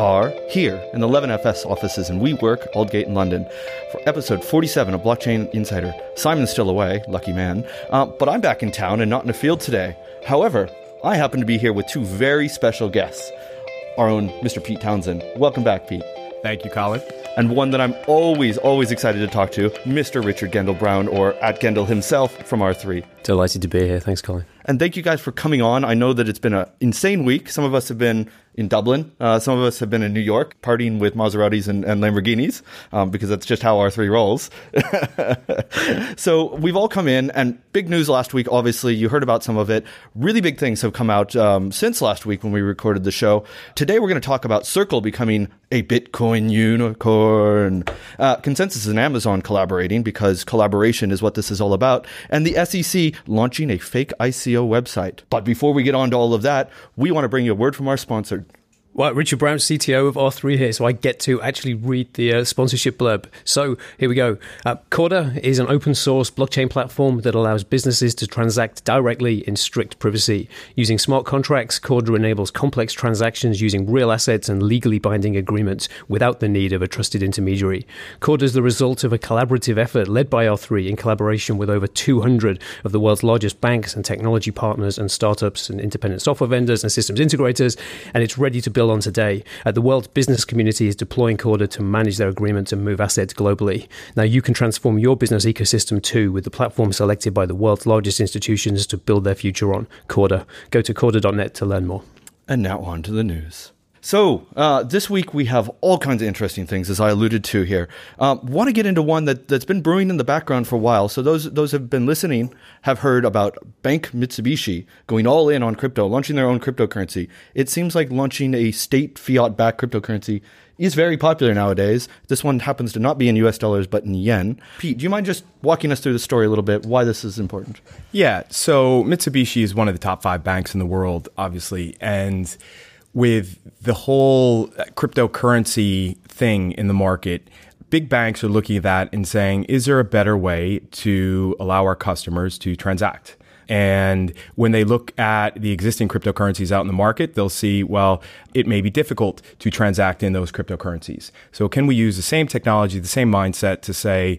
are here in the 11FS offices in WeWork, Aldgate in London for episode 47 of Blockchain Insider. Simon's still away, lucky man, but I'm back in town and not in a field today. However, I happen to be here with two very special guests. Our own Mr. Pete Townsend. Welcome back, Pete. Thank you, Colin. And one that I'm always excited to talk to, Mr. Richard Gendel-Brown, or at Gendel himself, from R3. Delighted to be here. Thanks, Colin. And thank you guys for coming on. I know that it's been an insane week. Some of us have been in Dublin. Some of us have been in New York, partying with Maseratis and Lamborghinis, because that's just how R3 rolls. So we've all come in, and big news last week, obviously. You heard about some of it. Really big things have come out since last week when we recorded the show. Today, we're going to talk about Circle becoming a Bitcoin unicorn. Consensus and Amazon collaborating, because collaboration is what this is all about. And the SEC launching a fake ICO website. But before we get on to all of that, we want to bring you a word from our sponsor. Well, Richard Brown, CTO of R3 here, so I get to actually read the sponsorship blurb. So here we go. Corda is an open source blockchain platform that allows businesses to transact directly in strict privacy. Using smart contracts, Corda enables complex transactions using real assets and legally binding agreements without the need of a trusted intermediary. Corda is the result of a collaborative effort led by R3 in collaboration with over 200 of the world's largest banks and technology partners and startups and independent software vendors and systems integrators, and it's ready to build on today. The world's business community is deploying Corda to manage their agreements and move assets globally. Now, you can transform your business ecosystem too with the platform selected by the world's largest institutions to build their future on. Corda. Go to corda.net to learn more. And now on to the news. So this week we have all kinds of interesting things, as I alluded to here. Want to get into one that's been brewing in the background for a while. So those have been listening have heard about Bank Mitsubishi going all in on crypto, launching their own cryptocurrency. It seems like launching a state fiat-backed cryptocurrency is very popular nowadays. This one happens to not be in US dollars, but in yen. Pete, do you mind just walking us through the story a little bit, why this is important? Yeah, so Mitsubishi is one of the top 5 banks in the world, obviously, and with the whole cryptocurrency thing in the market, big banks are looking at that and saying, is there a better way to allow our customers to transact? And when they look at the existing cryptocurrencies out in the market, they'll see, well, it may be difficult to transact in those cryptocurrencies. So can we use the same technology, the same mindset to say,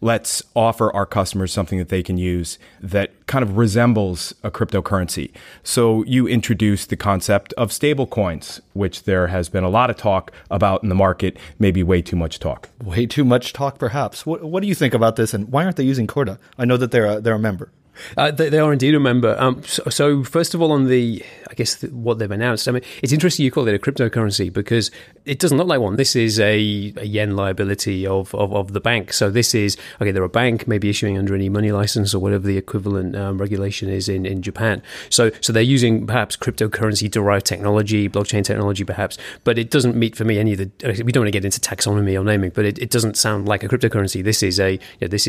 let's offer our customers something that they can use that kind of resembles a cryptocurrency. So you introduce the concept of stable coins, which there has been a lot of talk about in the market, maybe way too much talk. Way too much talk, perhaps. What do you think about this, and why aren't they using Corda? I know that they're a member. They are indeed a member. So first of all, on the, I guess, what they've announced, I mean, it's interesting you call it a cryptocurrency because it doesn't look like one. This is a yen liability of the bank. So this is, okay, they're a bank, maybe issuing under an e-money license or whatever the equivalent regulation is in Japan. So they're using perhaps cryptocurrency-derived technology, blockchain technology perhaps, but it doesn't meet for me any of the, we don't want to get into taxonomy or naming, but it doesn't sound like a cryptocurrency. This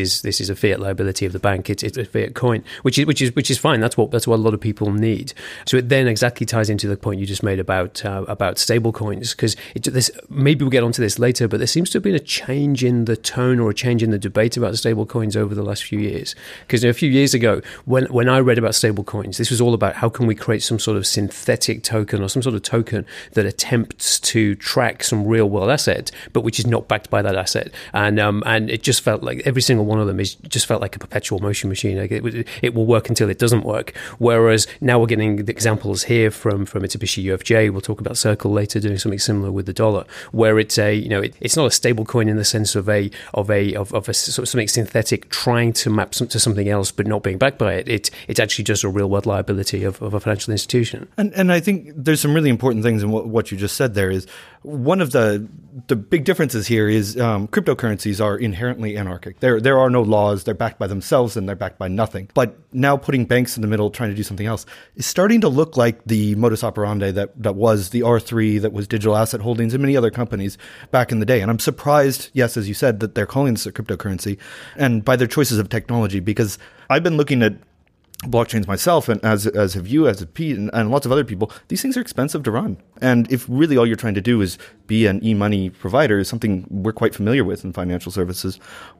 is a fiat liability of the bank. It's a fiat coin. Which is fine. That's what a lot of people need. So it then exactly ties into the point you just made about stablecoins, because maybe we'll get onto this later. But there seems to have been a change in the tone or a change in the debate about stablecoins over the last few years. Because a few years ago, when I read about stablecoins, this was all about how can we create some sort of synthetic token or some sort of token that attempts to track some real world asset, but which is not backed by that asset. And it just felt like every single one of them felt like a perpetual motion machine. Like it will work until it doesn't work. Whereas now we're getting the examples here from Mitsubishi UFJ. We'll talk about Circle later, doing something similar with the dollar, where it's it's not a stable coin in the sense of a sort of something synthetic trying to map to something else, but not being backed by it. It's actually just a real world liability of a financial institution. And I think there's some really important things in what you just said. There is one of the big differences here is cryptocurrencies are inherently anarchic. There are no laws. They're backed by themselves and they're backed by nothing. But now putting banks in the middle, trying to do something else, is starting to look like the modus operandi that was the R3, that was Digital Asset Holdings and many other companies back in the day. And I'm surprised, yes, as you said, that they're calling this a cryptocurrency, and by their choices of technology, because I've been looking at blockchains myself, and as have you, as have Pete, and lots of other people, these things are expensive to run. And if really all you're trying to do is be an e-money provider, is something we're quite familiar with in financial services,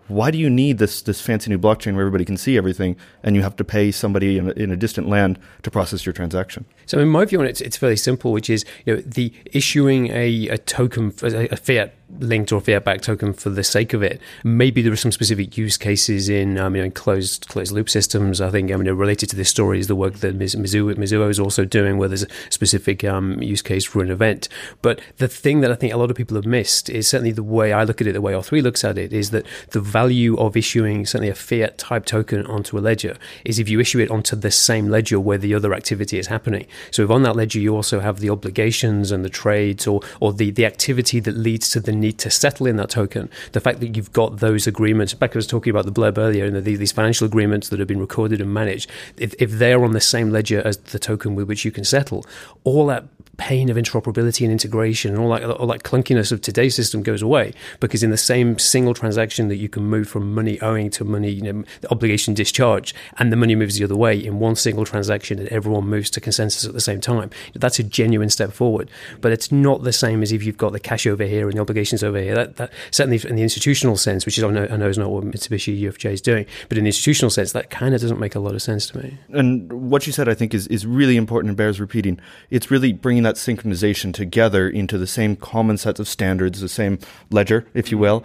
why do you need this fancy new blockchain where everybody can see everything and you have to pay somebody in a distant land to process your transaction? So in my view on it, it's fairly simple, which is, you know, the issuing a token, a fiat linked or fiat-backed token for the sake of it. Maybe there are some specific use cases in closed loop systems. I think related to this story is the work that Mizuho is also doing, where there's a specific use case for an event. But the thing that I think a lot of people have missed is, certainly the way I look at it, the way R3 looks at it, is that the value of issuing certainly a fiat type token onto a ledger is if you issue it onto the same ledger where the other activity is happening. So if on that ledger you also have the obligations and the trades or the activity that leads to the need to settle in that token, the fact that you've got those agreements, Becca was talking about the blurb earlier, and these financial agreements that have been recorded and managed, if they're on the same ledger as the token with which you can settle, all that pain of interoperability and integration and all that clunkiness of today's system goes away, because in the same single transaction that you can move from money owing to money, the obligation discharge, and the money moves the other way in one single transaction and everyone moves to consensus at the same time. That's a genuine step forward. But it's not the same as if you've got the cash over here and the obligations over here. That certainly in the institutional sense, which is I know is not what Mitsubishi UFJ is doing, but in the institutional sense, that kind of doesn't make a lot of sense to me. And what you said, I think, is really important and bears repeating. It's really bringing that synchronization together into the same common sets of standards, the same ledger, if you will,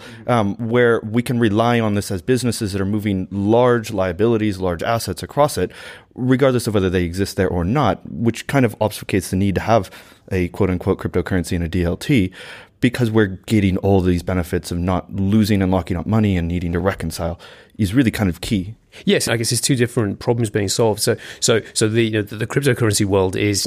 where we can rely on this as businesses that are moving large liabilities, large assets across it, regardless of whether they exist there or not, which kind of obfuscates the need to have a quote-unquote cryptocurrency and a DLT, because we're getting all these benefits of not losing and locking up money and needing to reconcile is really kind of key. Yes, I guess it's two different problems being solved. So the cryptocurrency world is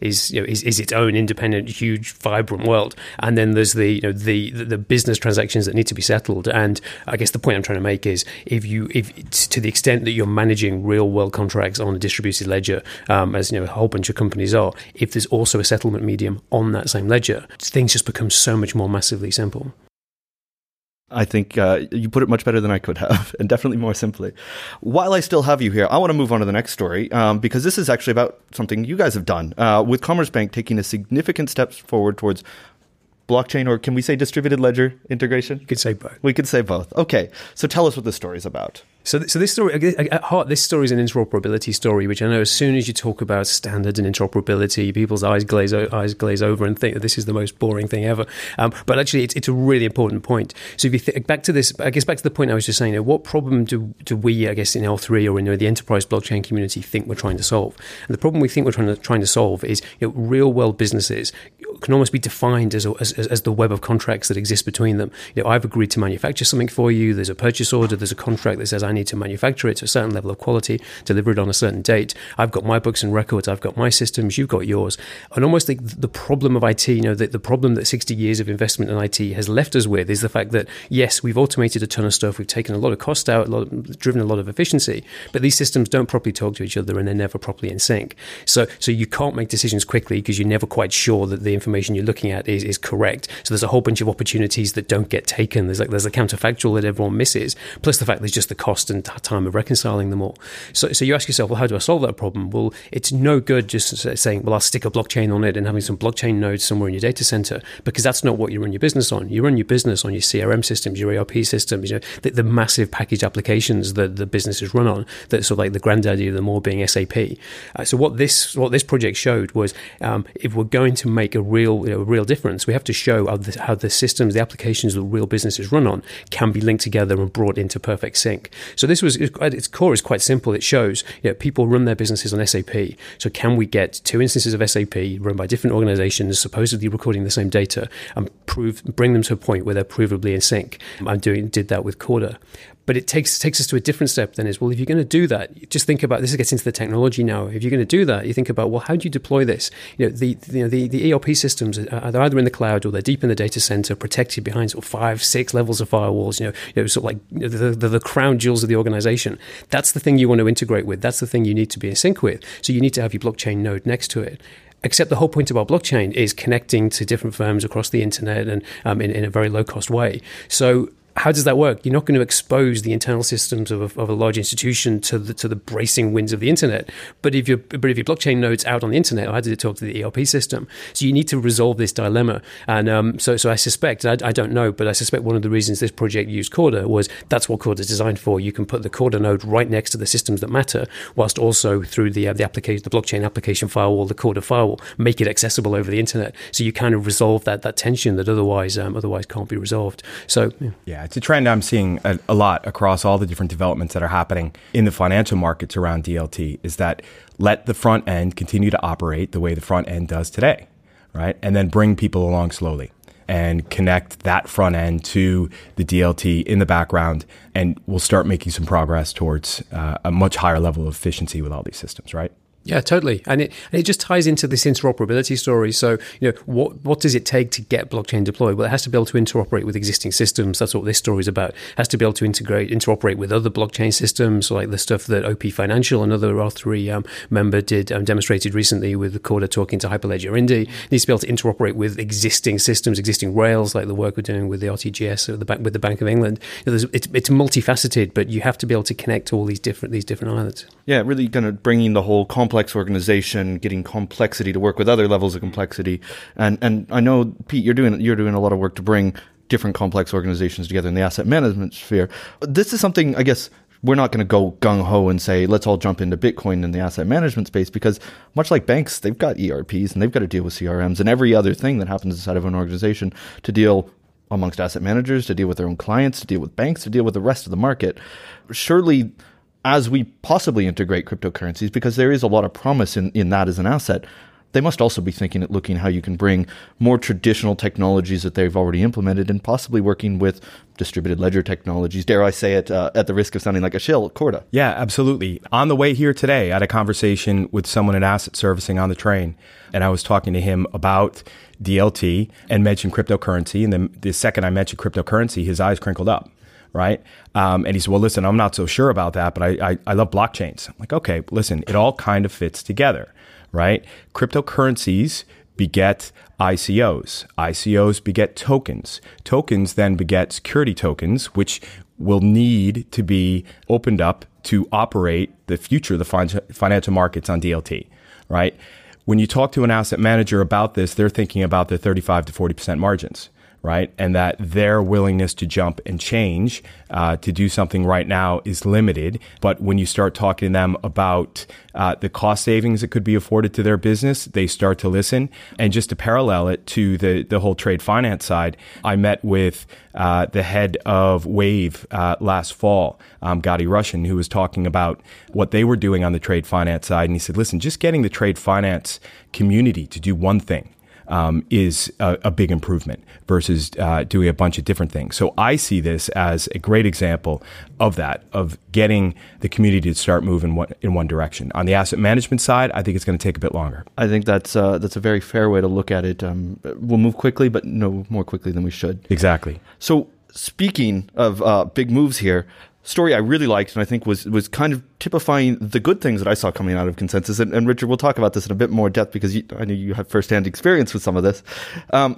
its own independent, huge, vibrant world, and then there's the business transactions that need to be settled. And I guess the point I'm trying to make is, if to the extent that you're managing real world contracts on a distributed ledger, as a whole bunch of companies are, if there's also a settlement medium on that same ledger, things just become so much more massively simple. I think you put it much better than I could have, and definitely more simply. While I still have you here, I want to move on to the next story, because this is actually about something you guys have done, with Commerce Bank taking a significant step forward towards blockchain, or can we say distributed ledger integration? You could say both. We could say both. Okay, so tell us what this story is about. So this story, at heart, this story is an interoperability story, which I know as soon as you talk about standards and interoperability, people's eyes glaze over and think that this is the most boring thing ever. But actually, it's a really important point. So if you back to the point I was just saying, what problem do we, I guess, in L3 or in the enterprise blockchain community think we're trying to solve? And the problem we think we're trying to solve is, real world businesses can almost be defined as the web of contracts that exist between them. I've agreed to manufacture something for you. There's a purchase order. There's a contract that says I need to manufacture it to a certain level of quality, deliver it on a certain date. I've got my books and records. I've got my systems. You've got yours. And almost like the problem of IT, the problem that 60 years of investment in IT has left us with is the fact that, yes, we've automated a ton of stuff. We've taken a lot of cost out, driven a lot of efficiency, but these systems don't properly talk to each other and they're never properly in sync. So you can't make decisions quickly because you're never quite sure that the information you're looking at is correct. So there's a whole bunch of opportunities that don't get taken. There's a counterfactual that everyone misses, plus the fact there's just the cost and time of reconciling them all. So you ask yourself, well, how do I solve that problem? Well, it's no good just saying, well, I'll stick a blockchain on it and having some blockchain nodes somewhere in your data center, because that's not what you run your business on. You run your business on your CRM systems, your ERP systems, the massive package applications that the businesses run on, that's sort of like the granddaddy of them all being SAP. So what this project showed was, if we're going to make a real difference, we have to show how the systems, the applications that real businesses run on can be linked together and brought into perfect sync. So this was, at its core, is quite simple. It shows people run their businesses on SAP. So can we get two instances of SAP run by different organizations, supposedly recording the same data, and bring them to a point where they're provably in sync? I did that with Corda. But it takes us to a different step then is, well, if you're going to do that, just think about, this gets into the technology now. If you're going to do that, you think about, well, how do you deploy this? The ERP systems are either in the cloud or they're deep in the data center, protected behind sort of 5-6 levels of firewalls, the crown jewels of the organization. That's the thing you want to integrate with. That's the thing you need to be in sync with. So you need to have your blockchain node next to it. Except the whole point about blockchain is connecting to different firms across the internet and in a very low cost way. So how does that work? You're not going to expose the internal systems of a large institution to the bracing winds of the internet. But if your blockchain node's out on the internet, how does it talk to the ERP system? So you need to resolve this dilemma. And so I suspect, I don't know, but I suspect one of the reasons this project used Corda was that's what Corda is designed for. You can put the Corda node right next to the systems that matter, whilst also through the application, the blockchain application firewall, the Corda firewall, make it accessible over the internet. So you kind of resolve that tension that otherwise can't be resolved. So yeah, it's a trend I'm seeing a lot across all the different developments that are happening in the financial markets around DLT, is that let the front end continue to operate the way the front end does today, right? And then bring people along slowly and connect that front end to the DLT in the background, and we'll start making some progress towards a much higher level of efficiency with all these systems, right? Yeah, totally. And it just ties into this interoperability story. So, what does it take to get blockchain deployed? Well, it has to be able to interoperate with existing systems. That's what this story is about. It has to be able to interoperate with other blockchain systems, like the stuff that OP Financial, another R3 member, did demonstrated recently with the Corda talking to Hyperledger Indy. It needs to be able to interoperate with existing systems, existing rails, like the work we're doing with the RTGS with the Bank of England. It's multifaceted, but you have to be able to connect to all these different islands. Yeah, really kind of bringing the whole complex organization, getting complexity to work with other levels of complexity, and I know, Pete, you're doing a lot of work to bring different complex organizations together in the asset management sphere. This is something, I guess, we're not going to go gung-ho and say, let's all jump into Bitcoin in the asset management space, because much like banks, they've got ERPs and they've got to deal with CRMs and every other thing that happens inside of an organization to deal amongst asset managers, to deal with their own clients, to deal with banks, to deal with the rest of the market. Surely, as we possibly integrate cryptocurrencies, because there is a lot of promise in that as an asset, they must also be thinking at looking how you can bring more traditional technologies that they've already implemented and possibly working with distributed ledger technologies, dare I say it, at the risk of sounding like a shill, Corda. Yeah, absolutely. On the way here today, I had a conversation with someone at Asset Servicing on the train, and I was talking to him about DLT and mentioned cryptocurrency. And then the second I mentioned cryptocurrency, his eyes crinkled up. Right. And he said, well, listen, I'm not so sure about that, but I love blockchains. I'm like, okay, listen, it all kind of fits together, right? Cryptocurrencies beget ICOs. ICOs beget tokens. Tokens then beget security tokens, which will need to be opened up to operate the future of the financial markets on DLT, right? When you talk to an asset manager about this, they're thinking about their 35 to 40% margins. Right, and that their willingness to jump and change to do something right now is limited. But when you start talking to them about the cost savings that could be afforded to their business, they start to listen. And just to parallel it to the whole trade finance side, I met with the head of Wave last fall, Gotti Russian, who was talking about what they were doing on the trade finance side. And he said, listen, just getting the trade finance community to do one thing is a big improvement versus doing a bunch of different things. So I see this as a great example of that, of getting the community to start moving in one direction. On the asset management side, I think it's going to take a bit longer. I think that's a very fair way to look at it. We'll move quickly, but no more quickly than we should. Exactly. So speaking of big moves here, story I really liked and I think was kind of typifying the good things that I saw coming out of Consensus. And Richard, we'll talk about this in a bit more depth because I know you have firsthand experience with some of this.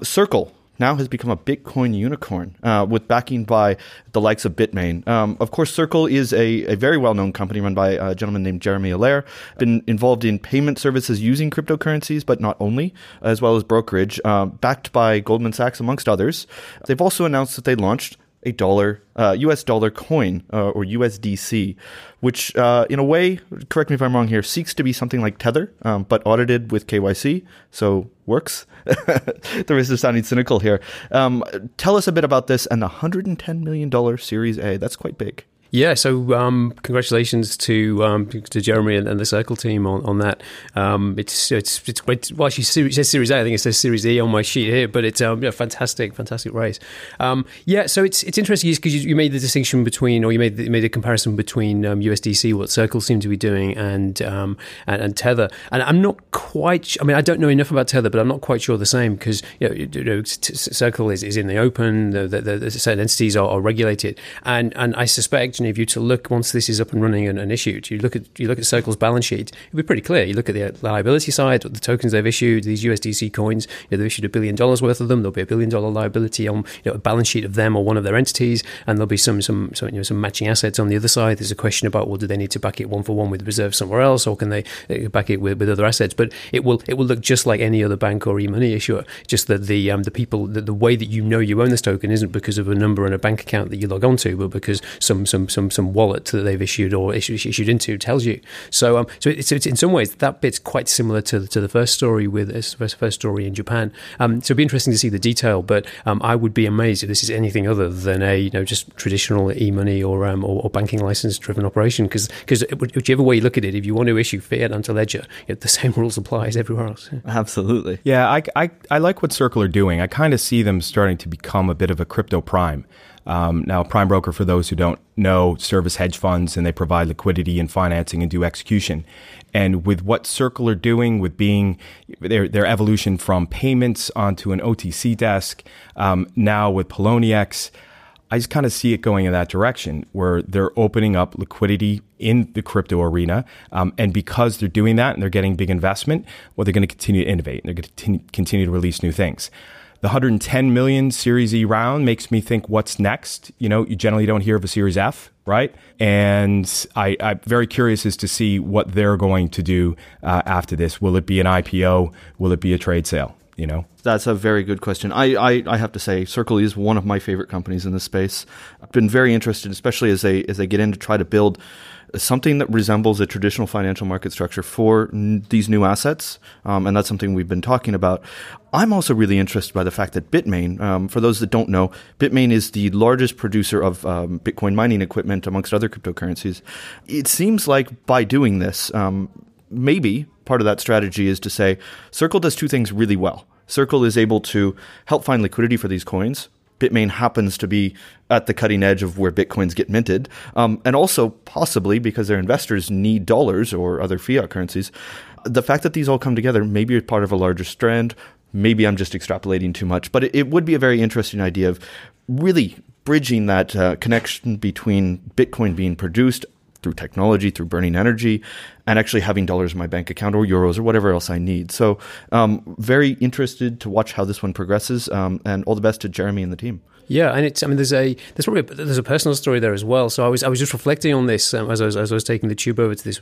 Circle now has become a Bitcoin unicorn with backing by the likes of Bitmain. Of course, Circle is a very well-known company run by a gentleman named Jeremy Allaire, been involved in payment services using cryptocurrencies, but not only, as well as brokerage, backed by Goldman Sachs, amongst others. They've also announced that they launched a dollar, US dollar coin, or USDC, which in a way, correct me if I'm wrong here, seeks to be something like Tether, but audited with KYC, so works. The risk of sounding cynical here. Tell us a bit about this and the $110 million Series A. That's quite big. Yeah, so congratulations to Jeremy and the Circle team on that. It's great. Well, she says Series A. I think it says Series E on my sheet here, but it's fantastic race. Yeah, so it's interesting because you made the distinction between, or you made a comparison between USDC, what Circle seemed to be doing, and Tether. And I'm not quite. I mean, I don't know enough about Tether, but I'm not quite sure the same because Circle is in the open. The certain entities are regulated, and I suspect. opportunity for you to look, once this is up and running and issued, you look at Circle's balance sheet, it'll be pretty clear. You look at the liability side, the tokens they've issued, these USDC coins, they've issued $1 billion worth of them. There'll be $1 billion liability on a balance sheet of them or one of their entities, and there'll be some matching assets on the other side. There's a question about, well, do they need to back it one for one with reserves somewhere else, or can they back it with other assets? But it will look just like any other bank or e-money issuer, just that the people, the way that you know you own this token isn't because of a number and a bank account that you log on to, but because some wallet that they've issued or issued into tells you. So it's in some ways that bit's quite similar to the first story in Japan. So it'd be interesting to see the detail, but I would be amazed if this is anything other than a just traditional e-money or banking license driven operation, because whichever way you look at it, if you want to issue fiat onto ledger, the same rules apply as everywhere else. Yeah. Absolutely. Yeah, I like what Circle are doing. I kind of see them starting to become a bit of a crypto prime. Now, prime broker, for those who don't know, service hedge funds, and they provide liquidity and financing and do execution. And with what Circle are doing, with being their evolution from payments onto an OTC desk, now with Poloniex, I just kind of see it going in that direction where they're opening up liquidity in the crypto arena. And because they're doing that and they're getting big investment, well, they're going to continue to innovate and they're going to continue to release new things. The $110 million Series E round makes me think, what's next? You generally don't hear of a Series F, right? And I'm very curious as to see what they're going to do after this. Will it be an IPO? Will it be a trade sale? That's a very good question. I have to say, Circle is one of my favorite companies in this space. I've been very interested, especially as they get in to try to build something that resembles a traditional financial market structure for these new assets. And that's something we've been talking about. I'm also really interested by the fact that Bitmain, for those that don't know, Bitmain is the largest producer of Bitcoin mining equipment amongst other cryptocurrencies. It seems like by doing this, maybe part of that strategy is to say Circle does two things really well. Circle is able to help find liquidity for these coins. Bitmain happens to be at the cutting edge of where Bitcoins get minted. And also possibly because their investors need dollars or other fiat currencies. The fact that these all come together may be part of a larger strand. Maybe I'm just extrapolating too much, but it would be a very interesting idea of really bridging that connection between Bitcoin being produced through technology, through burning energy, and actually having dollars in my bank account or euros or whatever else I need. So very interested to watch how this one progresses, and all the best to Jeremy and the team. Yeah, and there's probably a personal story there as well. So I was just reflecting on this as I was taking the tube over to this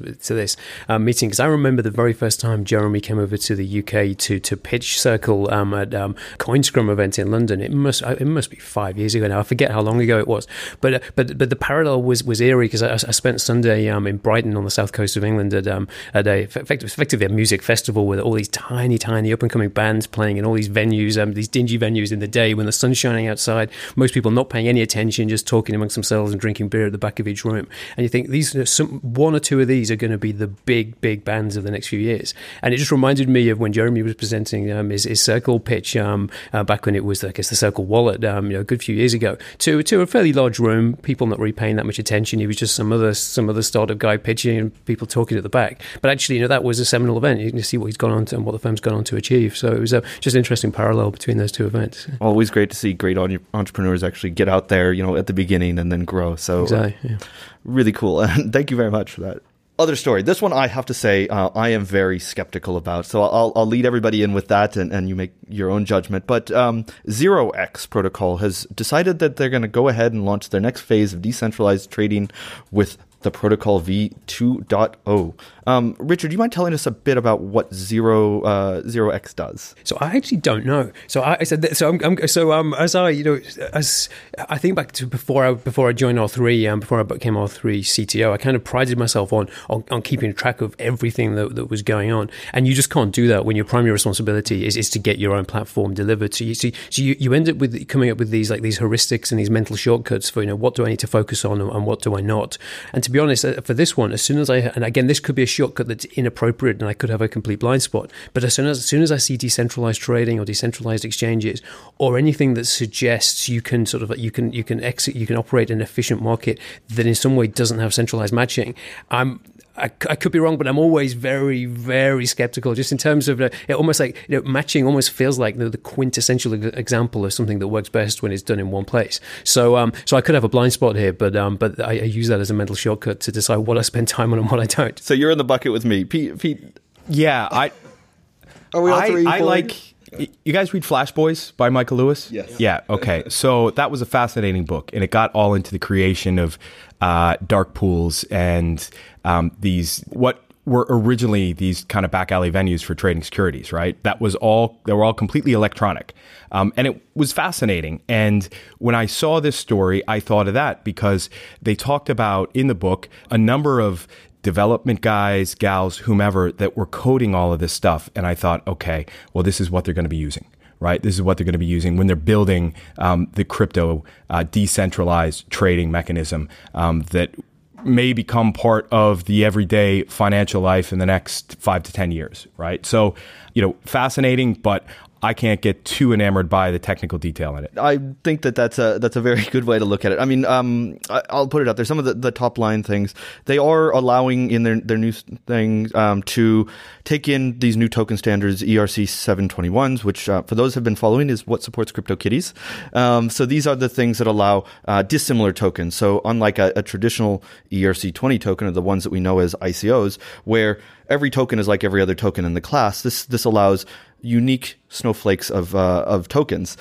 meeting, because I remember the very first time Jeremy came over to the UK to pitch Circle at CoinScrum event in London. It must be 5 years ago now. I forget how long ago it was, but the parallel was eerie, because I spent Sunday in Brighton on the south coast of England at effectively a music festival with all these tiny up and coming bands playing in all these venues, these dingy venues in the day when the sun's shining outside. Most people not paying any attention, just talking amongst themselves and drinking beer at the back of each room. And you think one or two of these are going to be the big bands of the next few years. And it just reminded me of when Jeremy was presenting his Circle pitch back when it was, I guess, the Circle Wallet, a good few years ago, to a fairly large room, people not really paying that much attention. He was just some other startup guy pitching and people talking at the back. But actually, that was a seminal event. You can see what he's gone on to and what the firm's gone on to achieve. So it was just an interesting parallel between those two events. Always great to see great entrepreneurs actually get out there, at the beginning and then grow. So exactly, yeah. Really cool. And thank you very much for that. Other story. This one I have to say I am very skeptical about. So I'll lead everybody in with that, and you make your own judgment. But 0x Protocol has decided that they're going to go ahead and launch their next phase of decentralized trading with the protocol v2.0. Richard, do you mind telling us a bit about what 0x does? So I actually don't know. So I think back to before I joined R3, before I became R3 CTO, I kind of prided myself on keeping track of everything that was going on, and you just can't do that when your primary responsibility is to get your own platform delivered. So you end up with coming up with these heuristics and these mental shortcuts for what do I need to focus on and what do I not. And to be honest, for this one, as soon as this could be a shortcut that's inappropriate and I could have a complete blind spot, but as soon as I see decentralized trading or decentralized exchanges or anything that suggests you can operate an efficient market that in some way doesn't have centralized matching, I could be wrong, but I'm always very, very skeptical. Just in terms of it, almost like matching almost feels like the quintessential example of something that works best when it's done in one place. So I could have a blind spot here, but I use that as a mental shortcut to decide what I spend time on and what I don't. So you're in the bucket with me, Pete. Yeah, are we all three? I like. You guys read Flash Boys by Michael Lewis? Yes. Yeah, okay. So that was a fascinating book, and it got all into the creation of dark pools and these what were originally these kind of back alley venues for trading securities, right? They were all completely electronic. And it was fascinating. And when I saw this story, I thought of that because they talked about in the book a number of development guys, gals, whomever that were coding all of this stuff. And I thought, okay, well, this is what they're going to be using, right? This is what they're going to be using when they're building the crypto decentralized trading mechanism that may become part of the everyday financial life in the next 5 to 10 years, right? So, fascinating, but I can't get too enamored by the technical detail in it. I think that's a very good way to look at it. I mean, I'll put it out there. Some of the top line things, they are allowing in their new thing to take in these new token standards, ERC 721s, which for those who have been following is what supports CryptoKitties. So these are the things that allow dissimilar tokens. So unlike a traditional ERC20 token or the ones that we know as ICOs, where every token is like every other token in the class, this allows unique snowflakes of tokens.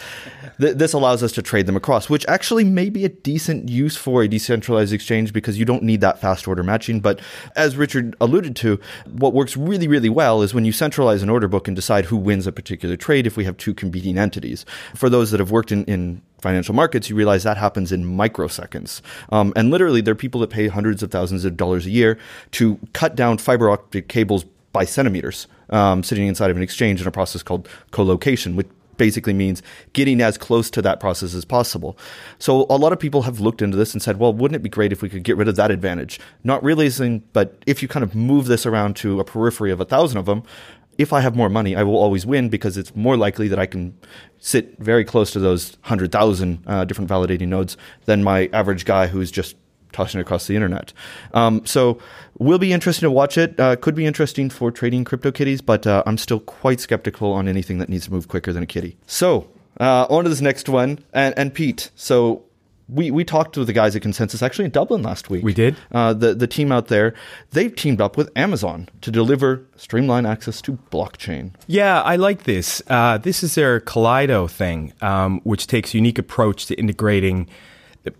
This allows us to trade them across, which actually may be a decent use for a decentralized exchange because you don't need that fast order matching. But as Richard alluded to, what works really, really well is when you centralize an order book and decide who wins a particular trade if we have two competing entities. For those that have worked in financial markets, you realize that happens in microseconds. And literally, there are people that pay hundreds of thousands of dollars a year to cut down fiber optic cables by centimeters, sitting inside of an exchange in a process called co-location, which basically means getting as close to that process as possible. So a lot of people have looked into this and said, well, wouldn't it be great if we could get rid of that advantage? Not realizing, but if you kind of move this around to a periphery of 1,000 of them, if I have more money, I will always win because it's more likely that I can sit very close to those 100,000 different validating nodes than my average guy who's just tossing it across the internet. So we'll be interested to watch it. Could be interesting for trading CryptoKitties, but I'm still quite skeptical on anything that needs to move quicker than a kitty. So on to this next one. And Pete, so we talked with the guys at Consensus actually in Dublin last week. We did. The team out there, they've teamed up with Amazon to deliver streamlined access to blockchain. Yeah, I like this. This is their Kaleido thing, which takes a unique approach to integrating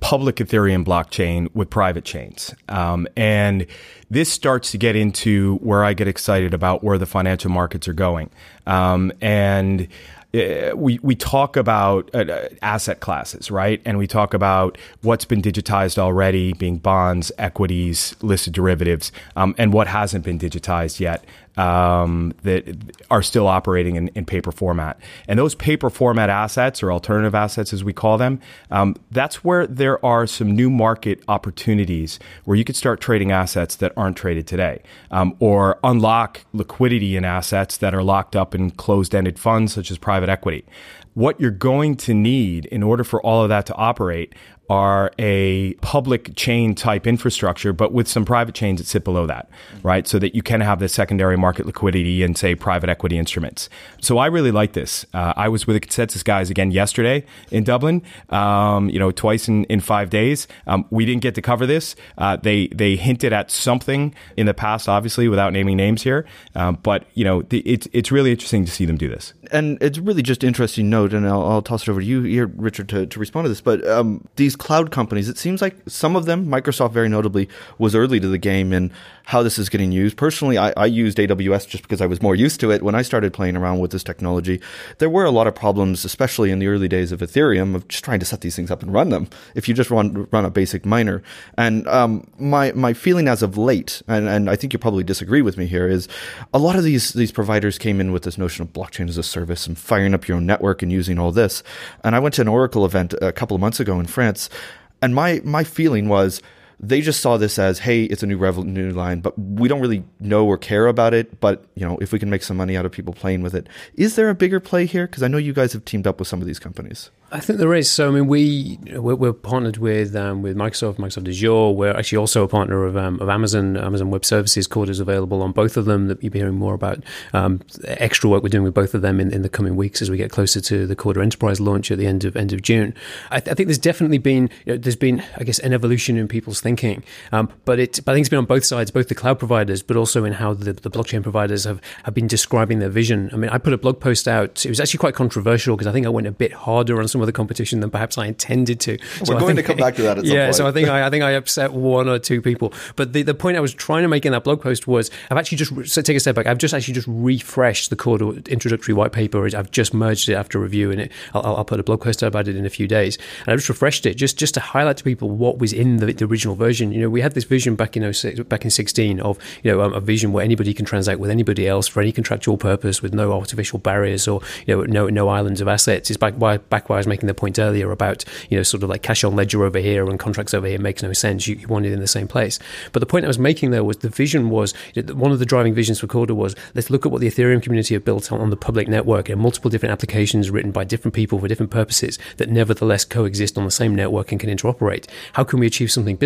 public Ethereum blockchain with private chains. And this starts to get into where I get excited about where the financial markets are going. And we talk about asset classes, right? And we talk about what's been digitized already, being bonds, equities, listed derivatives, and what hasn't been digitized yet that are still operating in paper format. And those paper format assets, or alternative assets as we call them, that's where there are some new market opportunities where you could start trading assets that aren't traded today, or unlock liquidity in assets that are locked up in closed-ended funds such as private equity. What you're going to need in order for all of that to operate are a public chain type infrastructure, but with some private chains that sit below that, right? So that you can have the secondary market liquidity in, say, private equity instruments. So I really like this. I was with the Consensus guys again yesterday in Dublin, twice in 5 days. We didn't get to cover this. They hinted at something in the past, obviously, without naming names here. It's really interesting to see them do this. And it's really just interesting note, and I'll toss it over to you here, Richard, to respond to this, but these cloud companies, it seems like some of them, Microsoft very notably, was early to the game in how this is getting used. Personally, I used AWS just because I was more used to it when I started playing around with this technology. There were a lot of problems, especially in the early days of Ethereum, of just trying to set these things up and run them if you just run a basic miner. And my feeling as of late, and I think you probably disagree with me here, is a lot of these providers came in with this notion of blockchain as a service and firing up your own network and using all this. And I went to an Oracle event a couple of months ago in France, and my feeling was they just saw this as, hey, it's a new revenue line, but we don't really know or care about it. But, if we can make some money out of people playing with it, is there a bigger play here? Because I know you guys have teamed up with some of these companies. I think there is. So, I mean, we're partnered with Microsoft Azure. We're actually also a partner of Amazon. Amazon Web Services, Cloud is available on both of them. That you'll be hearing more about extra work we're doing with both of them in the coming weeks as we get closer to the Corda Enterprise launch at the end of June. I think there's definitely been I guess, an evolution in people's thinking, but I think it's been on both sides, both the cloud providers, but also in how the blockchain providers have been describing their vision. I mean, I put a blog post out. It was actually quite controversial because I think I went a bit harder on some of the competition than perhaps I intended to. We're going to come back to that at some point. So I think I upset one or two people. But the point I was trying to make in that blog post was I've actually just take a step back. I've just actually just refreshed the Corda introductory white paper. I've just merged it after reviewing it. I'll put a blog post out about it in a few days, and I've just refreshed it just to highlight to people what was in the original version. You know, we had this vision back in 2016 of a vision where anybody can transact with anybody else for any contractual purpose with no artificial barriers or no islands of assets. It's back where I was making the point earlier about sort of like cash on ledger over here and contracts over here makes no sense. You want it in the same place. But the point I was making there was the vision was one of the driving visions for Corda was let's look at what the Ethereum community have built on the public network and multiple different applications written by different people for different purposes that nevertheless coexist on the same network and can interoperate. How can we achieve something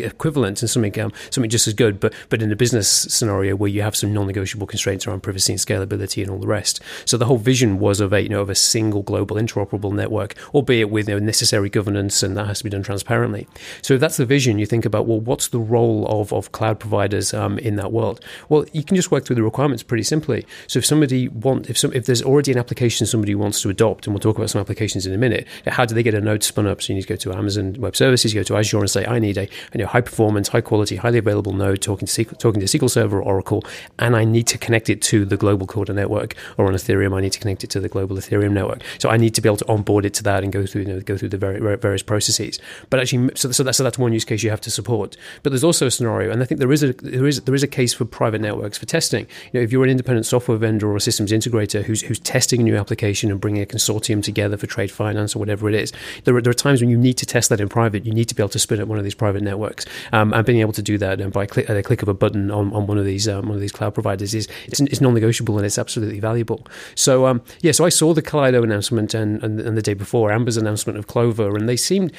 equivalent and something just as good, but in a business scenario where you have some non-negotiable constraints around privacy and scalability and all the rest? So the whole vision was of a single global interoperable network, albeit with necessary governance, and that has to be done transparently. So if that's the vision, you think about, well, what's the role of cloud providers in that world? Well, you can just work through the requirements pretty simply. So if somebody if there's already an application somebody wants to adopt, and we'll talk about some applications in a minute, how do they get a node spun up? So you need to go to Amazon Web Services, go to Azure and say, I need a high performance, high quality, highly available node talking to SQL Server or Oracle, and I need to connect it to the global Corda network, or on Ethereum, I need to connect it to the global Ethereum network. So I need to be able to onboard it to that and go through the various processes. But actually, so that's one use case you have to support. But there's also a scenario, and I think there is a case for private networks for testing. If you're an independent software vendor or a systems integrator who's testing a new application and bringing a consortium together for trade finance or whatever it is, there are times when you need to test that in private. You need to be able to spin up one of these private networks, and being able to do that and by a click of a button on one of these cloud providers is non-negotiable, and it's absolutely valuable. So so I saw the Kaleido announcement and the day before Amber's announcement of Clover, and there seemed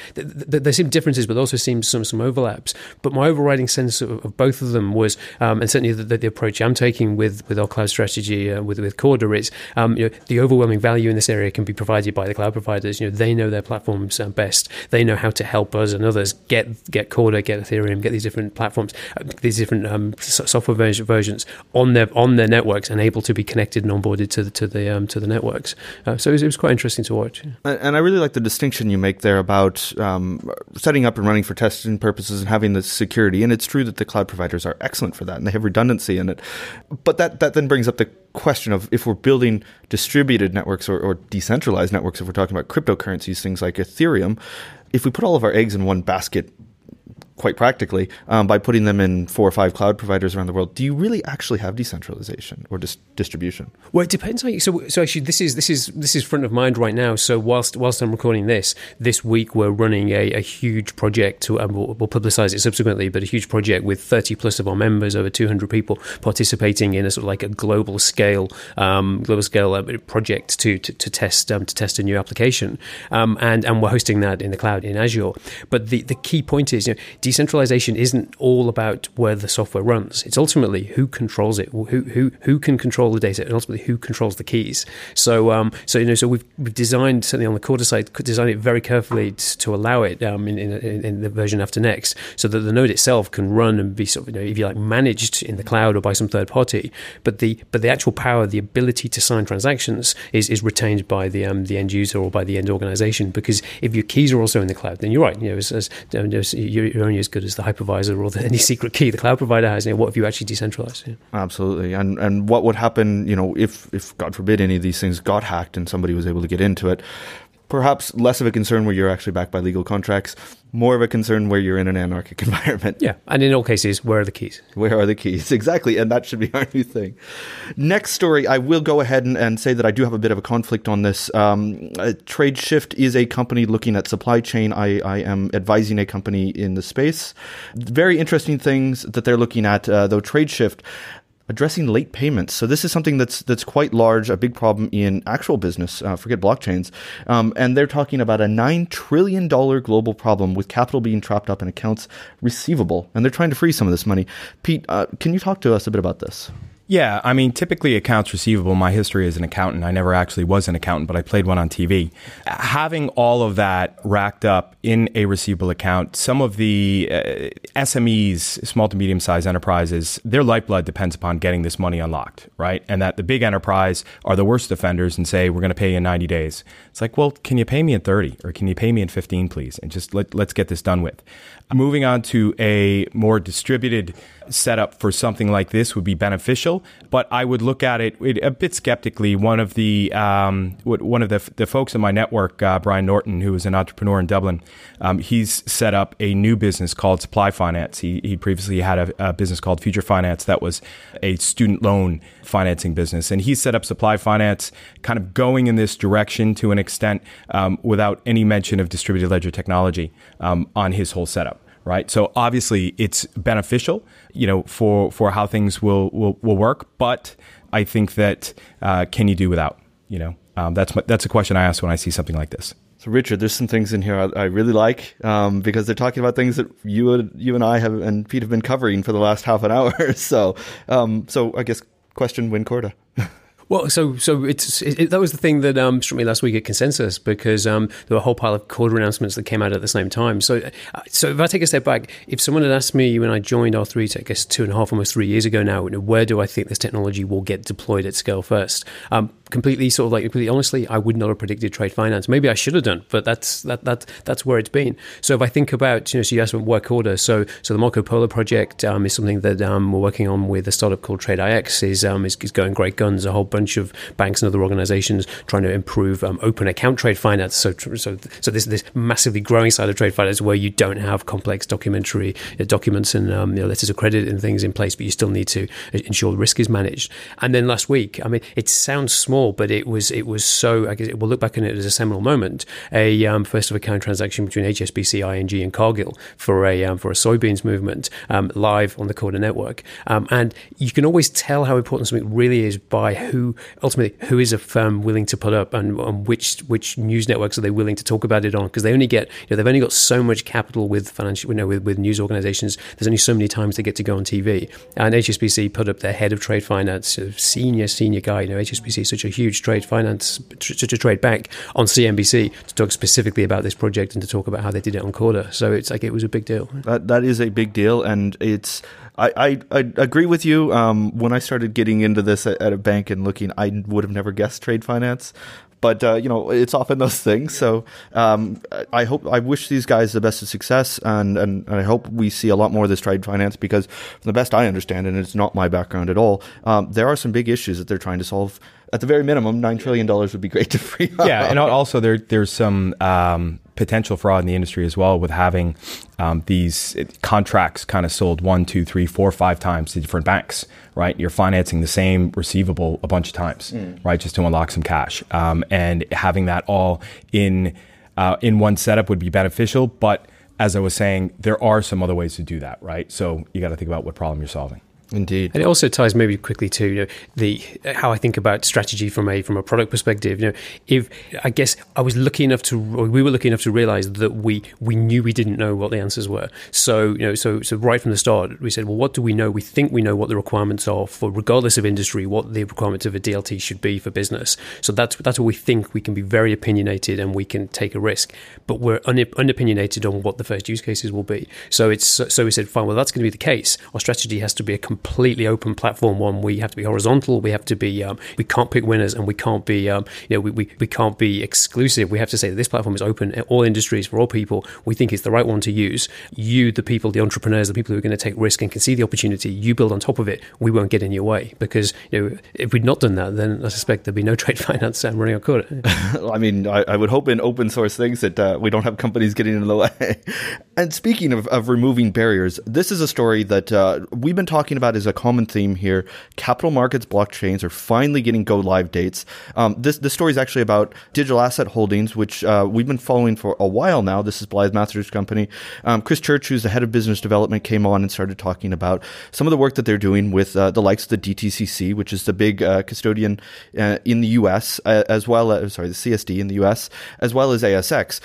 differences, but also seemed some overlaps. But my overriding sense of both of them was, and certainly the approach I'm taking with our cloud strategy with Corda is, the overwhelming value in this area can be provided by the cloud providers. They know their platforms best. They know how to help us and others get Corda, get Ethereum, get these different platforms, these different software versions on their networks and able to be connected and onboarded to the networks. So it was quite interesting to watch. And I really like the distinction you make there about setting up and running for testing purposes and having the security. And it's true that the cloud providers are excellent for that, and they have redundancy in it. But that then brings up the question of, if we're building distributed networks or decentralized networks, if we're talking about cryptocurrencies, things like Ethereum, if we put all of our eggs in one basket, quite practically, by putting them in 4 or 5 cloud providers around the world, do you really actually have decentralization or distribution? Well, it depends on you. So actually, this is front of mind right now. So whilst I'm recording this week, we're running a huge project. We'll publicize it subsequently, but a huge project with 30 plus of our members, over 200 people participating in a sort of like a global scale project to test a new application, and we're hosting that in the cloud in Azure. But the key point is, decentralization isn't all about where the software runs. It's ultimately who controls it, who can control the data, and ultimately who controls the keys. So, so we've designed, certainly on the Corda side, designed it very carefully to allow it in the version after next, so that the node itself can run and be sort of, if you like, managed in the cloud or by some third party. But the actual power, the ability to sign transactions, is retained by the end user or by the end organization. Because if your keys are also in the cloud, then you're right. You're only as good as the hypervisor or any secret key the cloud provider has. What if you actually decentralize? Absolutely. And what would happen, if God forbid any of these things got hacked and somebody was able to get into it? Perhaps less of a concern where you're actually backed by legal contracts, more of a concern where you're in an anarchic environment. Yeah, and in all cases, where are the keys? Where are the keys? Exactly, and that should be our new thing. Next story, I will go ahead and say that I do have a bit of a conflict on this. TradeShift is a company looking at supply chain. I am advising a company in the space. Very interesting things that they're looking at, though TradeShift... Addressing late payments. So this is something that's quite large, a big problem in actual business, forget blockchains. And they're talking about a $9 trillion global problem with capital being trapped up in accounts receivable. And they're trying to free some of this money. Pete, can you talk to us a bit about this? Yeah, I mean, typically accounts receivable, my history as an accountant, I never actually was an accountant, but I played one on TV. Having all of that racked up in a receivable account, some of the SMEs, small to medium-sized enterprises, their lifeblood depends upon getting this money unlocked, right? And that the big enterprise are the worst offenders and say, we're going to pay you in 90 days. It's like, well, can you pay me in 30 or can you pay me in 15, please? And just let's get this done with. Moving on to a more distributed setup for something like this would be beneficial, but I would look at it a bit skeptically. One of the folks in my network, Brian Norton, who is an entrepreneur in Dublin, he's set up a new business called Supply Finance. He previously had a business called Future Finance that was a student loan financing business, and he set up Supply Finance, kind of going in this direction to an extent without any mention of distributed ledger technology on his whole setup. Right. So obviously it's beneficial, you know, for how things will work. But I think that can you do without, you know, that's a question I ask when I see something like this. So, Richard, there's some things in here I really like because they're talking about things that you and I have and Pete have been covering for the last half an hour. So I guess question Wincorda. Well, so it's that was the thing that struck me last week at Consensus because there were a whole pile of Corda announcements that came out at the same time. So if I take a step back, if someone had asked me when I joined R3, I guess 2.5, almost 3 years ago now, where do I think this technology will get deployed at scale first? Completely honestly, I would not have predicted trade finance. Maybe I should have done, but that's where it's been. So if I think about, so you asked about work order. So the Marco Polo project is something that we're working on with a startup called TradeIX is going great guns, a whole bunch of banks and other organizations trying to improve open account trade finance. So this massively growing side of trade finance where you don't have complex documentary documents and letters of credit and things in place, but you still need to ensure risk is managed. And then last week, I mean, it sounds small, but it was so, I guess we'll look back on it as a seminal moment, a first of a kind transaction between HSBC, ING and Cargill for a soybeans movement live on the Corda network. And you can always tell how important something really is by who is a firm willing to put up and which news networks are they willing to talk about it on, because they only get they've only got so much capital with financial with news organizations. There's only so many times they get to go on TV. And HSBC put up their head of trade finance, senior guy. HSBC is such a huge trade finance, such a trade bank, on CNBC to talk specifically about this project and to talk about how they did it on Corda. So it's like it was a big deal. That is a big deal, and it's. I agree with you. When I started getting into this at a bank and looking, I would have never guessed trade finance. But, it's often those things. So I wish these guys the best of success. And I hope we see a lot more of this trade finance because from the best I understand, and it's not my background at all, there are some big issues that they're trying to solve. At the very minimum, $9 trillion would be great to free up. Yeah, and also there's some potential fraud in the industry as well with having these contracts kind of sold 1, 2, 3, 4, 5 times to different banks, right? You're financing the same receivable a bunch of times, right, just to unlock some cash. And having that all in one setup would be beneficial. But as I was saying, there are some other ways to do that, right? So you got to think about what problem you're solving. Indeed. And it also ties maybe quickly to the how I think about strategy from a product perspective. If I guess I was lucky enough we were lucky enough to realize that we knew we didn't know what the answers were. So so right from the start we said, well, what do we know? We think we know what the requirements are for, regardless of industry, what the requirements of a DLT should be for business. So that's what we think. We can be very opinionated and we can take a risk, but we're unopinionated on what the first use cases will be. So we said, fine. Well, that's going to be the case. Our strategy has to be a completely open platform one. We have to be horizontal. We have to be. We can't pick winners, and we can't be. We can't be exclusive. We have to say that this platform is open at all industries for all people. We think it's the right one to use. You, the people, the entrepreneurs, the people who are going to take risk and can see the opportunity. You build on top of it. We won't get in your way because if we'd not done that, then I suspect there'd be no trade finance running on Corda. I mean, I would hope in open source things that we don't have companies getting in the way. And speaking of removing barriers, this is a story that we've been talking about that is a common theme here. Capital markets blockchains are finally getting go live dates. This story is actually about Digital Asset Holdings, which we've been following for a while now. This is Blythe Mather's company. Chris Church, who's the head of business development, came on and started talking about some of the work that they're doing with the likes of the DTCC, which is the big custodian in the U.S., as well as, the CSD in the U.S., as well as ASX.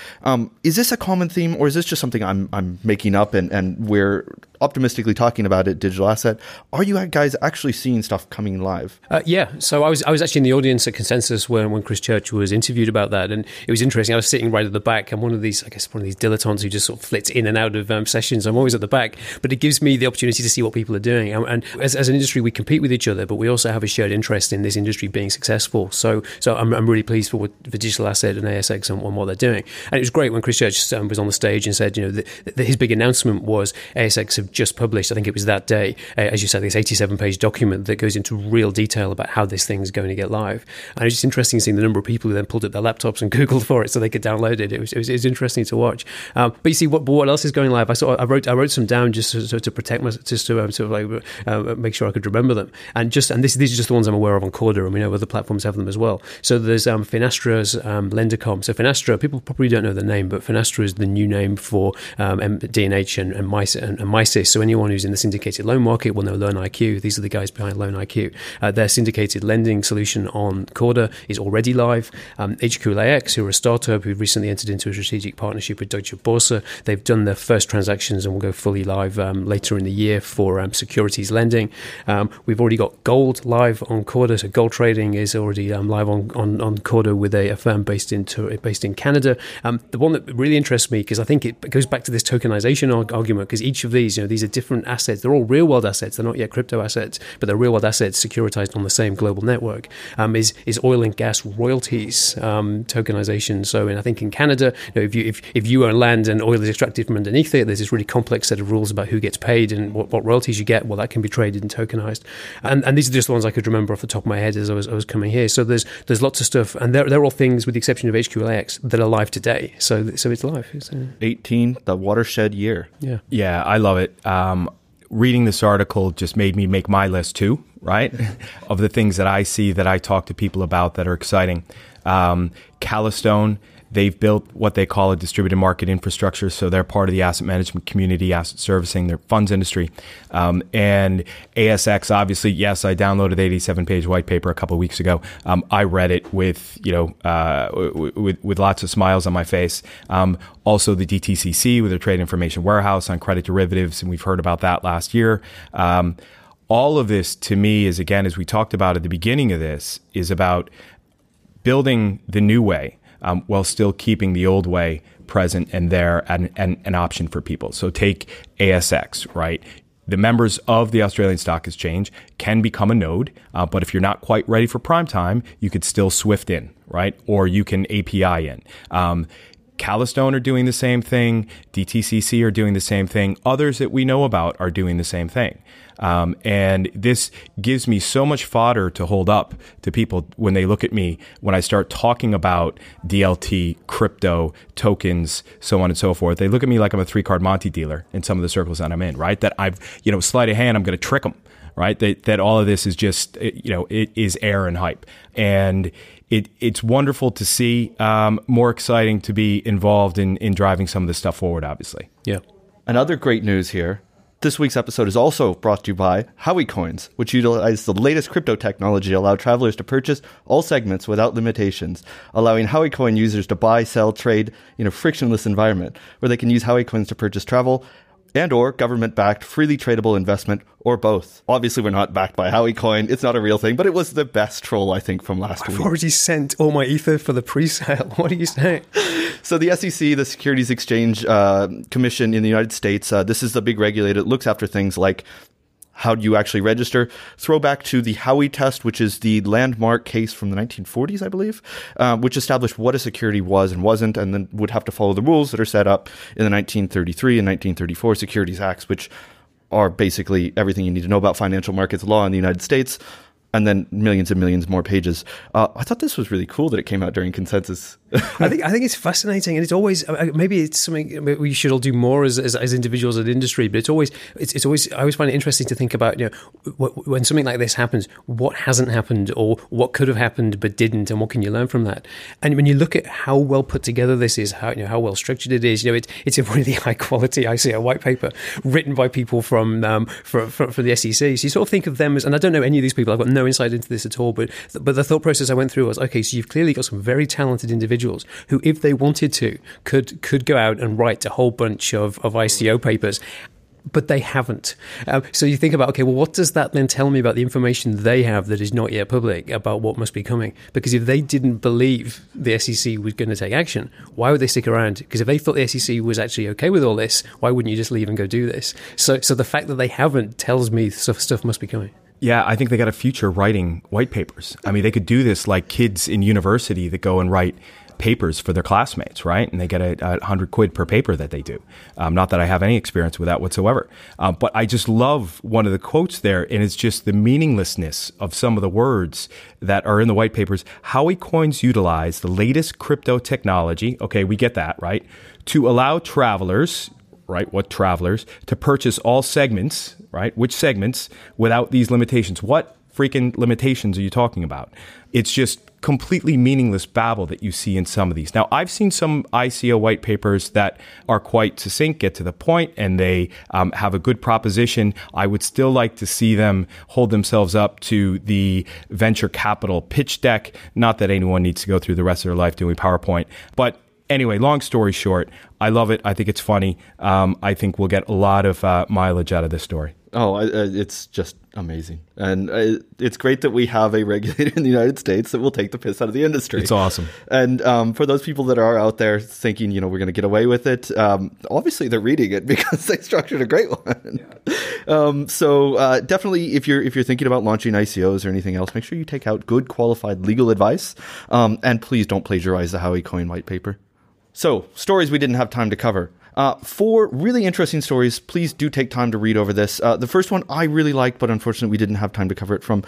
Is this a common theme, or is this just something I'm making up and we're optimistically talking about it, Digital Asset? Are you guys actually seeing stuff coming live? Yeah. So I was actually in the audience at Consensus when Chris Church was interviewed about that. And it was interesting. I was sitting right at the back, and one of these dilettantes who just sort of flits in and out of sessions. I'm always at the back, but it gives me the opportunity to see what people are doing. And as an industry, we compete with each other, but we also have a shared interest in this industry being successful. So I'm really pleased for the Digital Asset and ASX and what they're doing. And it was great when Chris Church was on the stage and said, his big announcement was ASX have just published, I think it was that day, as you said, this 87-page document that goes into real detail about how this thing is going to get live. And it's just interesting seeing the number of people who then pulled up their laptops and Googled for it so they could download it. It was interesting to watch. But you see, what else is going live? I wrote some down just to protect myself, just to make sure I could remember them. These are just the ones I'm aware of on Corda, and we know other platforms have them as well. So there's Finastra's Lendercom. So Finastra, people probably don't know the name, but Finastra is the new name for DNH and MySys. So anyone who's in the syndicated loan market will know LoanIQ. These are the guys behind LoanIQ. Their syndicated lending solution on Corda is already live. HQLAX, who are a startup who recently entered into a strategic partnership with Deutsche Börse, they've done their first transactions and will go fully live later in the year for securities lending. We've already got gold live on Corda, so gold trading is already live on Corda with a firm based in Canada. The one that really interests me, because I think it goes back to this tokenization argument, because each of these, these are different assets. They're all real-world assets. They're not yet crypto assets, but they're real-world assets securitized on the same global network. Is oil and gas royalties tokenization? So, I think in Canada, if you own land and oil is extracted from underneath it, there's this really complex set of rules about who gets paid and what royalties you get. Well, that can be traded and tokenized. And these are just the ones I could remember off the top of my head as I was coming here. So there's lots of stuff, and they're all things with the exception of HQLAX that are live today. So it's live. 18, the watershed year. Yeah, I love it. Reading this article just made me make my list too, right? Of the things that I see that I talk to people about that are exciting. Calistone, they've built what they call a distributed market infrastructure. So they're part of the asset management community, asset servicing, their funds industry. And ASX, obviously, yes, I downloaded the 87-page white paper a couple of weeks ago. I read it with, with lots of smiles on my face. Also the DTCC with their trade information warehouse on credit derivatives. And we've heard about that last year. All of this to me is, again, as we talked about at the beginning of this, is about building the new way. While still keeping the old way present and there and an option for people. So take ASX, right? The members of the Australian Stock Exchange can become a node, but if you're not quite ready for prime time, you could still Swift in, right? Or you can API in. Calistone are doing the same thing. DTCC are doing the same thing. Others that we know about are doing the same thing. And this gives me so much fodder to hold up to people when they look at me, when I start talking about DLT, crypto, tokens, so on and so forth. They look at me like I'm a three-card Monte dealer in some of the circles that I'm in, right? That I've, sleight of hand, I'm going to trick them, right? That all of this is just, it is air and hype. And it's wonderful to see, more exciting to be involved in driving some of this stuff forward, obviously. Yeah. Another great news here. This week's episode is also brought to you by Howie Coins, which utilize the latest crypto technology to allow travelers to purchase all segments without limitations, allowing Howie Coin users to buy, sell, trade in a frictionless environment where they can use Howie Coins to purchase travel and or government-backed, freely tradable investment, or both. Obviously, we're not backed by Howie Coin. It's not a real thing, but it was the best troll, I think, from last week. I've already sent all my ether for the pre-sale. What are you saying? So the SEC, the Securities Exchange Commission in the United States, this is the big regulator. It looks after things like how do you actually register? Throwback to the Howey test, which is the landmark case from the 1940s, I believe, which established what a security was and wasn't, and then would have to follow the rules that are set up in the 1933 and 1934 Securities Acts, which are basically everything you need to know about financial markets law in the United States, and then millions and millions more pages. I thought this was really cool that it came out during Consensus I think it's fascinating, and it's always maybe it's something we should all do more as individuals in industry. But it's always I always find it interesting to think about, you know, when something like this happens, what hasn't happened or what could have happened but didn't, and what can you learn from that? And when you look at how well put together this is, how well structured it is, you know, it's a really high quality ICAO white paper written by people from the SEC. So you sort of think of them as, and I don't know any of these people, I've got no insight into this at all. But the thought process I went through was, okay, so you've clearly got some very talented individuals who, if they wanted to, could go out and write a whole bunch of ICO papers, but they haven't. So you think about, okay, well, what does that then tell me about the information they have that is not yet public about what must be coming? Because if they didn't believe the SEC was going to take action, why would they stick around? Because if they thought the SEC was actually okay with all this, why wouldn't you just leave and go do this? So the fact that they haven't tells me stuff must be coming. Yeah, I think they got a future writing white papers. I mean, they could do this like kids in university that go and write papers for their classmates, right? And they get $100 per paper that they do. Not that I have any experience with that whatsoever. But I just love one of the quotes there, and it's just the meaninglessness of some of the words that are in the white papers. Howey Coins utilize the latest crypto technology, okay, we get that, right, to allow travelers, right, what travelers, to purchase all segments, right, which segments, without these limitations. What freaking limitations are you talking about? It's just completely meaningless babble that you see in some of these. Now, I've seen some ICO white papers that are quite succinct, get to the point, and they have a good proposition. I would still like to see them hold themselves up to the venture capital pitch deck. Not that anyone needs to go through the rest of their life doing PowerPoint, but anyway, long story short, I love it. I think it's funny. I think we'll get a lot of mileage out of this story. Oh, it's just amazing. And it's great that we have a regulator in the United States that will take the piss out of the industry. It's awesome. And for those people that are out there thinking, you know, we're going to get away with it, obviously they're reading it because they structured a great one. Yeah. So definitely, if you're thinking about launching ICOs or anything else, make sure you take out good, qualified legal advice. And please don't plagiarize the Howey Coin white paper. So, stories we didn't have time to cover. Four really interesting stories. Please do take time to read over this. The first one I really liked, but unfortunately we didn't have time to cover it, from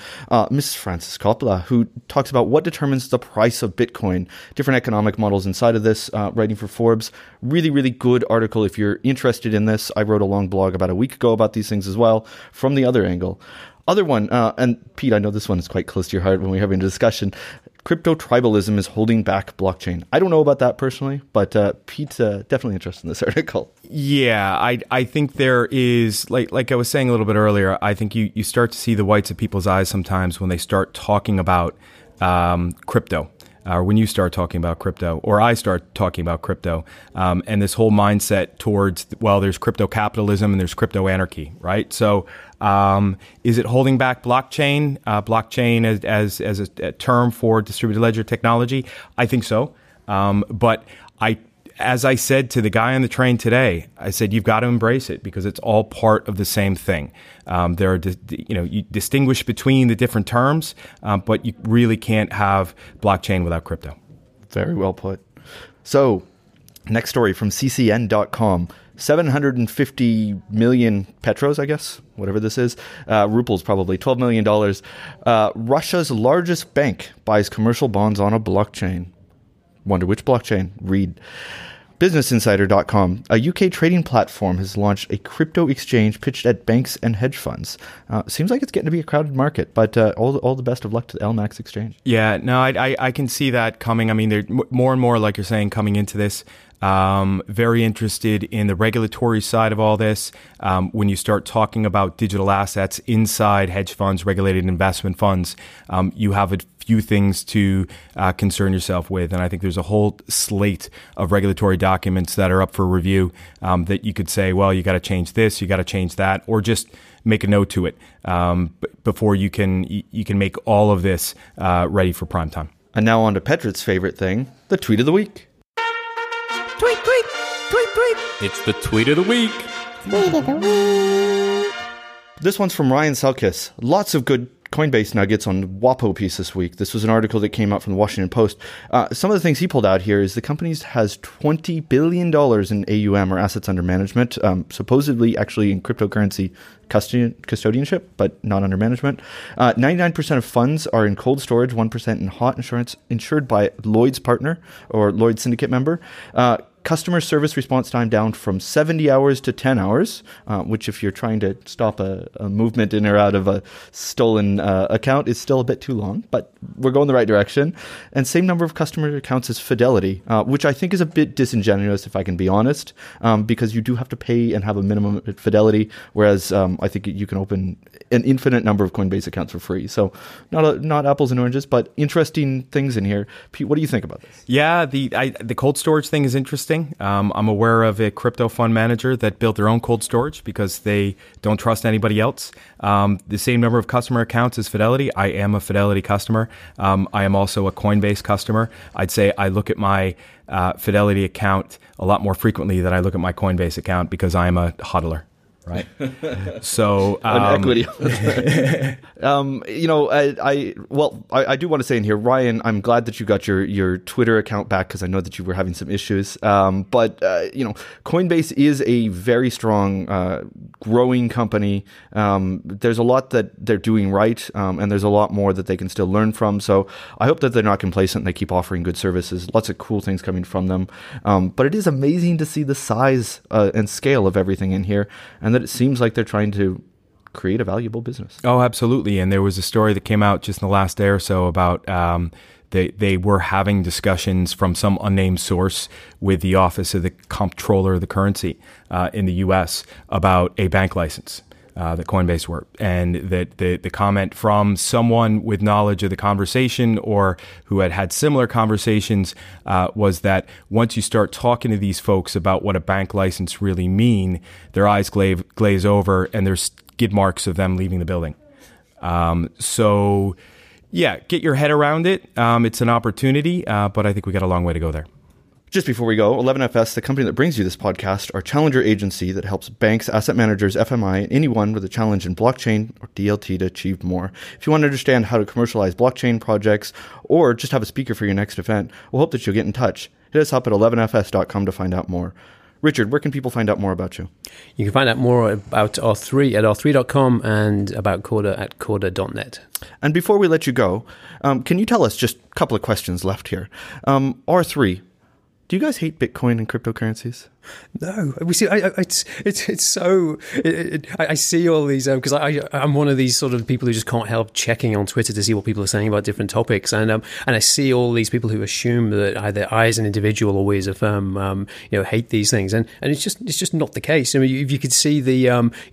Ms. Frances Coppola, who talks about what determines the price of Bitcoin, different economic models inside of this, writing for Forbes. Really, really good article if you're interested in this. I wrote a long blog about a week ago about these things as well, from the other angle. Other one, and Pete, I know this one is quite close to your heart when we're having a discussion. Crypto tribalism is holding back blockchain. I don't know about that personally, but Pete's definitely interested in this article. Yeah, I think there is, like I was saying a little bit earlier, I think you start to see the whites of people's eyes sometimes when they start talking about crypto. Or when you start talking about crypto, or I start talking about crypto, and this whole mindset towards, well, there's crypto capitalism and there's crypto anarchy, right? So is it holding back blockchain? Blockchain as a term for distributed ledger technology? I think so. As I said to the guy on the train today, I said, you've got to embrace it because it's all part of the same thing. There are, you distinguish between the different terms, but you really can't have blockchain without crypto. Very well put. So, next story from ccn.com. 750 million petros, I guess, whatever this is, ruples probably, $12 million. Russia's largest bank buys commercial bonds on a blockchain. Wonder which blockchain? Read. BusinessInsider.com. A UK trading platform has launched a crypto exchange pitched at banks and hedge funds. Seems like it's getting to be a crowded market, but all the best of luck to the LMAX exchange. Yeah, no, I can see that coming. I mean, they're more and more, like you're saying, coming into this. Very interested in the regulatory side of all this. When you start talking about digital assets inside hedge funds, regulated investment funds, you have a few things to concern yourself with. And I think there's a whole slate of regulatory documents that are up for review that you could say, well, you got to change this, you got to change that, or just make a note to it before you can make all of this ready for prime time. And now on to Petrit's favorite thing, the tweet of the week. Tweet, tweet, tweet, tweet. It's the tweet of the week. Tweet of the week. This one's from Ryan Selkis. Lots of good Coinbase nuggets on WAPO piece this week. This was an article that came out from the Washington Post. Some of the things he pulled out here is the company has $20 billion in AUM, or assets under management, supposedly actually in cryptocurrency custodianship, but not under management. 99% of funds are in cold storage, 1% in hot insurance, insured by Lloyd's partner or Lloyd's syndicate member. Customer service response time down from 70 hours to 10 hours, which if you're trying to stop a movement in or out of a stolen account is still a bit too long, but we're going the right direction. And same number of customer accounts as Fidelity, which I think is a bit disingenuous, if I can be honest, because you do have to pay and have a minimum at Fidelity, whereas I think you can open an infinite number of Coinbase accounts for free. So not apples and oranges, but interesting things in here. Pete, what do you think about this? Yeah, the cold storage thing is interesting. I'm aware of a crypto fund manager that built their own cold storage because they don't trust anybody else. The same number of customer accounts as Fidelity. I am a Fidelity customer. I am also a Coinbase customer. I'd say I look at my Fidelity account a lot more frequently than I look at my Coinbase account because I am a hodler. Right. So, an equity. I do want to say in here, Ryan, I'm glad that you got your Twitter account back because I know that you were having some issues. Coinbase is a very strong, growing company. There's a lot that they're doing right, and there's a lot more that they can still learn from. So I hope that they're not complacent and they keep offering good services. Lots of cool things coming from them. But it is amazing to see the size and scale of everything in here, and that it seems like they're trying to create a valuable business. Oh, absolutely. And there was a story that came out just in the last day or so about they were having discussions from some unnamed source with the Office of the Comptroller of the Currency in the U.S. about a bank license. That Coinbase were, and that the comment from someone with knowledge of the conversation or who had similar conversations was that once you start talking to these folks about what a bank license really mean, their eyes glaze over and there's skid marks of them leaving the building. So yeah, get your head around it. It's an opportunity, but I think we got a long way to go there. Just before we go, 11FS, the company that brings you this podcast, our challenger agency that helps banks, asset managers, FMI, and anyone with a challenge in blockchain or DLT to achieve more. If you want to understand how to commercialize blockchain projects or just have a speaker for your next event, we'll hope that you'll get in touch. Hit us up at 11fs.com to find out more. Richard, where can people find out more about you? You can find out more about R3 at r3.com and about Corda at corda.net. And before we let you go, can you tell us just a couple of questions left here? R3. Do you guys hate Bitcoin and cryptocurrencies? No, we see. It's so. I see all these because I'm one of these sort of people who just can't help checking on Twitter to see what people are saying about different topics, and I see all these people who assume that either I as an individual or we as a firm, hate these things, and it's just not the case. I mean, if you could see the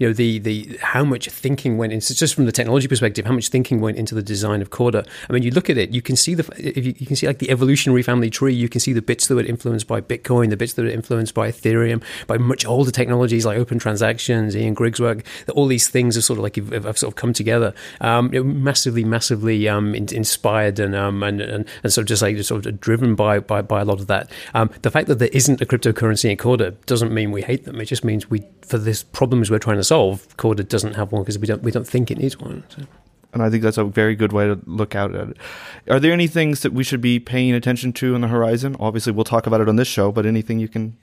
the how much thinking went into just from the technology perspective, how much thinking went into the design of Corda. I mean, you look at it, you can see you can see like the evolutionary family tree. You can see the bits that were influenced by Bitcoin, the bits that are influenced by Ethereum, by much older technologies like open transactions, Ian Griggs' work. All these things have sort of like have sort of come together, massively inspired and sort of just like sort of driven by a lot of that. The fact that there isn't a cryptocurrency in Corda doesn't mean we hate them. It just means for this problems we're trying to solve, Corda doesn't have one because we don't think it needs one. So. And I think that's a very good way to look out at it. Are there any things that we should be paying attention to on the horizon? Obviously, we'll talk about it on this show, but anything you can...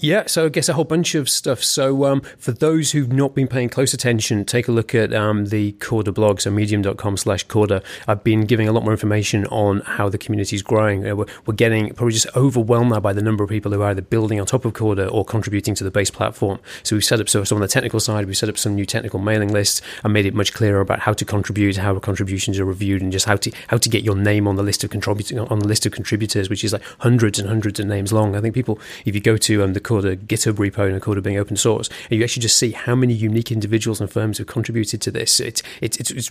Yeah, so I guess a whole bunch of stuff. So for those who've not been paying close attention, take a look at the Corda blog, so medium.com/Corda. I've been giving a lot more information on how the community is growing. We're getting probably just overwhelmed now by the number of people who are either building on top of Corda or contributing to the base platform. So we've set up, so on the technical side, we've set up some new technical mailing lists and made it much clearer about how to contribute, how contributions are reviewed, and just how to get your name on the list of contributors, which is like hundreds and hundreds of names long. I think people, if you go to the Corda GitHub repo and Corda being open source, and you actually just see how many unique individuals and firms have contributed to this. It's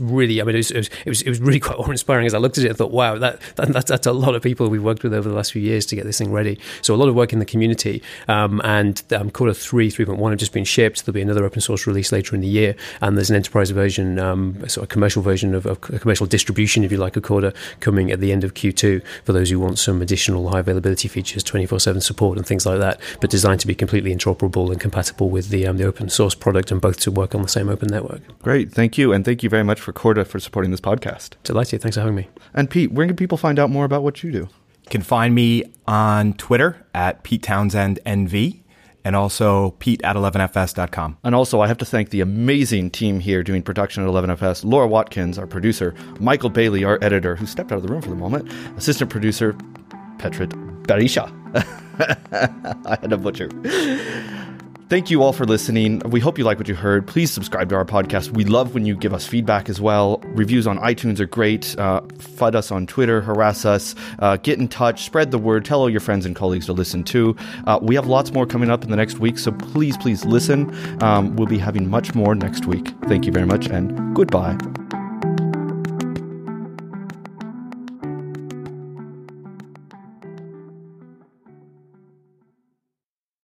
really, I mean, it was really quite awe-inspiring. As I looked at it, I thought, wow, that's a lot of people we've worked with over the last few years to get this thing ready. So a lot of work in the community, and Corda 3.1 have just been shipped. There'll be another open source release later in the year, and there's an enterprise version, sort of commercial version of a commercial distribution, if you like, of Corda coming at the end of Q2 for those who want some additional high availability features, 24/7 support, and things like that. But design designed to be completely interoperable and compatible with the open source product, and both to work on the same open network. Great. Thank you. And thank you very much for Corda for supporting this podcast. Delighted. Thanks for having me. And Pete, where can people find out more about what you do? You can find me on Twitter at Pete Townsend NV. And also Pete at 11fs.com. And also, I have to thank the amazing team here doing production at 11fs. Laura Watkins, our producer. Michael Bailey, our editor, who stepped out of the room for the moment. Assistant producer, Petrit Barisha. I had a butcher. Thank you all for listening. We hope you like what you heard. Please subscribe to our podcast. We love when you give us feedback as well. Reviews on iTunes are great. FUD us on Twitter. Harass us. Get in touch. Spread the word. Tell all your friends and colleagues to listen too. We have lots more coming up in the next week, so please, please listen. We'll be having much more next week. Thank you very much, and goodbye.